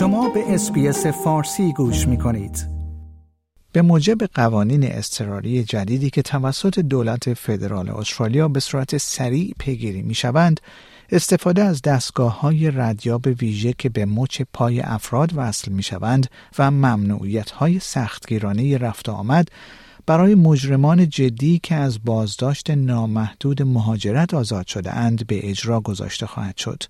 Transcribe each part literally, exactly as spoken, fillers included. شما به اس پی اس فارسی گوش می‌کنید. به موجب قوانین اضطراری جدیدی که توسط دولت فدرال استرالیا به صورت سریع پیگیری می‌شوند، استفاده از دستگاه‌های ردیاب ویژه که به مچ پای افراد وصل می‌شوند و ممنوعیت‌های سختگیرانه رفت و آمد برای مجرمان جدی که از بازداشت نامحدود مهاجرت آزاد شده اند به اجرا گذاشته خواهد شد.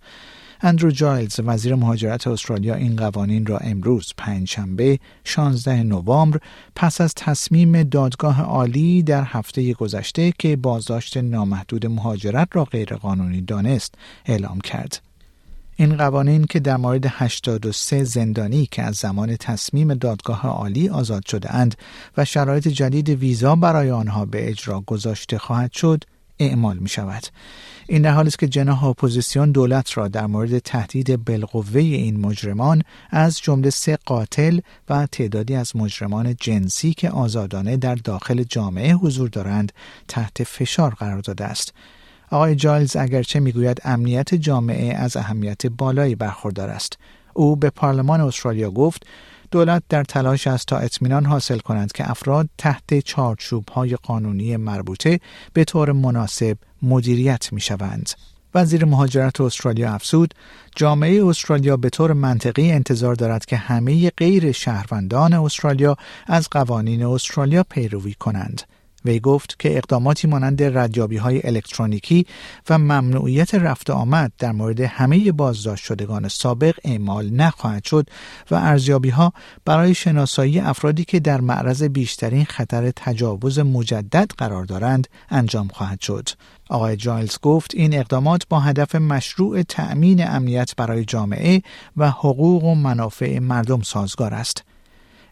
اندرو جایلز وزیر مهاجرت استرالیا این قوانین را امروز پنجشنبه شانزدهم نوامبر پس از تصمیم دادگاه عالی در هفته گذشته که بازداشت نامحدود مهاجرت را غیرقانونی دانست اعلام کرد. این قوانین که در مورد هشتاد و سه زندانی که از زمان تصمیم دادگاه عالی آزاد شده اند و شرایط جدید ویزا برای آنها به اجرا گذاشته خواهد شد، اعمال می شود. این در حالی است که جناح اپوزیسیون دولت را در مورد تهدید بالقوه این مجرمان از جمله سه قاتل و تعدادی از مجرمان جنسی که آزادانه در داخل جامعه حضور دارند تحت فشار قرار داده است. آقای جایلز اگرچه میگوید امنیت جامعه از اهمیت بالایی برخوردار است، او به پارلمان استرالیا گفت دولت در تلاش است تا اطمینان حاصل کند که افراد تحت چارچوب‌های قانونی مربوطه به طور مناسب مدیریت می‌شوند. وزیر مهاجرت استرالیا افزود جامعه استرالیا به طور منطقی انتظار دارد که همه غیر شهروندان استرالیا از قوانین استرالیا پیروی کنند. وی گفت که اقداماتی مانند ردیابی‌های الکترونیکی و ممنوعیت رفت و آمد در مورد همه بازداشت شدگان سابق اعمال نخواهد شد و ارزیابی‌ها برای شناسایی افرادی که در معرض بیشترین خطر تجاوز مجدد قرار دارند انجام خواهد شد. آقای جایلز گفت این اقدامات با هدف مشروع تأمین امنیت برای جامعه و حقوق و منافع مردم سازگار است.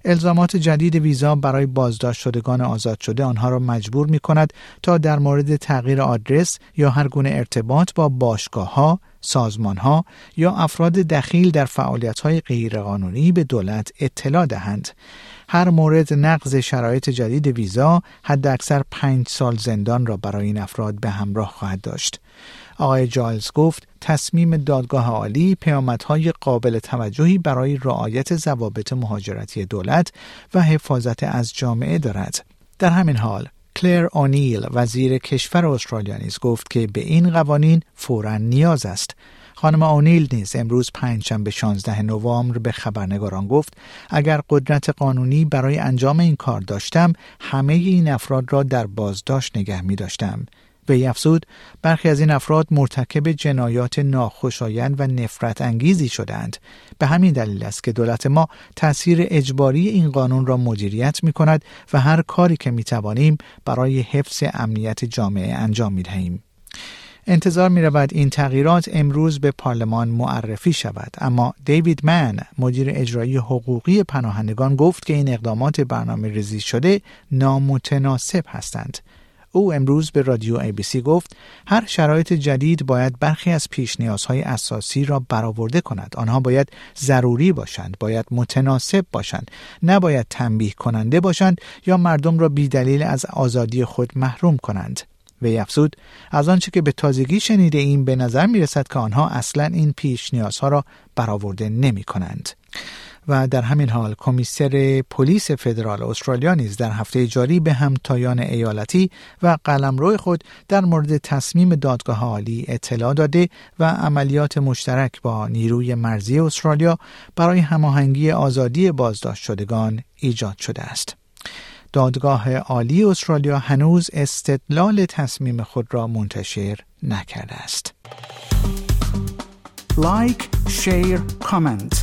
الزامات جدید ویزا برای بازداشت شدگان آزاد شده آنها را مجبور می کند تا در مورد تغییر آدرس یا هر گونه ارتباط با باشگاه‌ها، سازمان‌ها یا افراد دخیل در فعالیت‌های غیرقانونی به دولت اطلاع دهند. هر مورد نقض شرایط جدید ویزا حداکثر پنج سال زندان را برای این افراد به همراه خواهد داشت. آقای جایلز گفت تصمیم دادگاه عالی پیامدهای قابل توجهی برای رعایت ضوابط مهاجرتی دولت و حفاظت از جامعه دارد. در همین حال کلر اونیل وزیر کشور استرالیا نیز گفت که به این قوانین فوراً نیاز است. خانم اونیل نیز امروز پنجشنبه شانزدهم نوامبر به خبرنگاران گفت اگر قدرت قانونی برای انجام این کار داشتم همه این افراد را در بازداشت نگه می داشتم. وی افزود برخی از این افراد مرتکب جنایات ناخوشایند و نفرت انگیزی شدند. به همین دلیل است که دولت ما تأثیر اجباری این قانون را مدیریت می کند و هر کاری که می توانیم برای حفظ امنیت جامعه انجام می دهیم. انتظار می رود این تغییرات امروز به پارلمان معرفی شود، اما دیوید من مدیر اجرایی حقوقی پناهندگان گفت که این اقدامات برنامه ریزی شده نامتناسب هستند. او امروز به رادیو ای بی سی گفت هر شرایط جدید باید برخی از پیش نیازهای اساسی را برآورده کند. آنها باید ضروری باشند، باید متناسب باشند، نباید تنبیه کننده باشند یا مردم را بی دلیل از آزادی خود محروم کنند. وی افزود از آنچه که به تازگی شنیده این به نظر می رسد که آنها اصلا این پیش نیازها را برآورده نمی کنند. و در همین حال کمیسر پلیس فدرال استرالیا نیز در هفته جاری به همتایان ایالتی و قلمرو خود در مورد تصمیم دادگاه عالی اطلاع داده و عملیات مشترک با نیروی مرزی استرالیا برای هماهنگی آزادی بازداشت شدگان ایجاد شده است. دادگاه عالی استرالیا هنوز استدلال تصمیم خود را منتشر نکرده است. لایک، شیر، کامنت.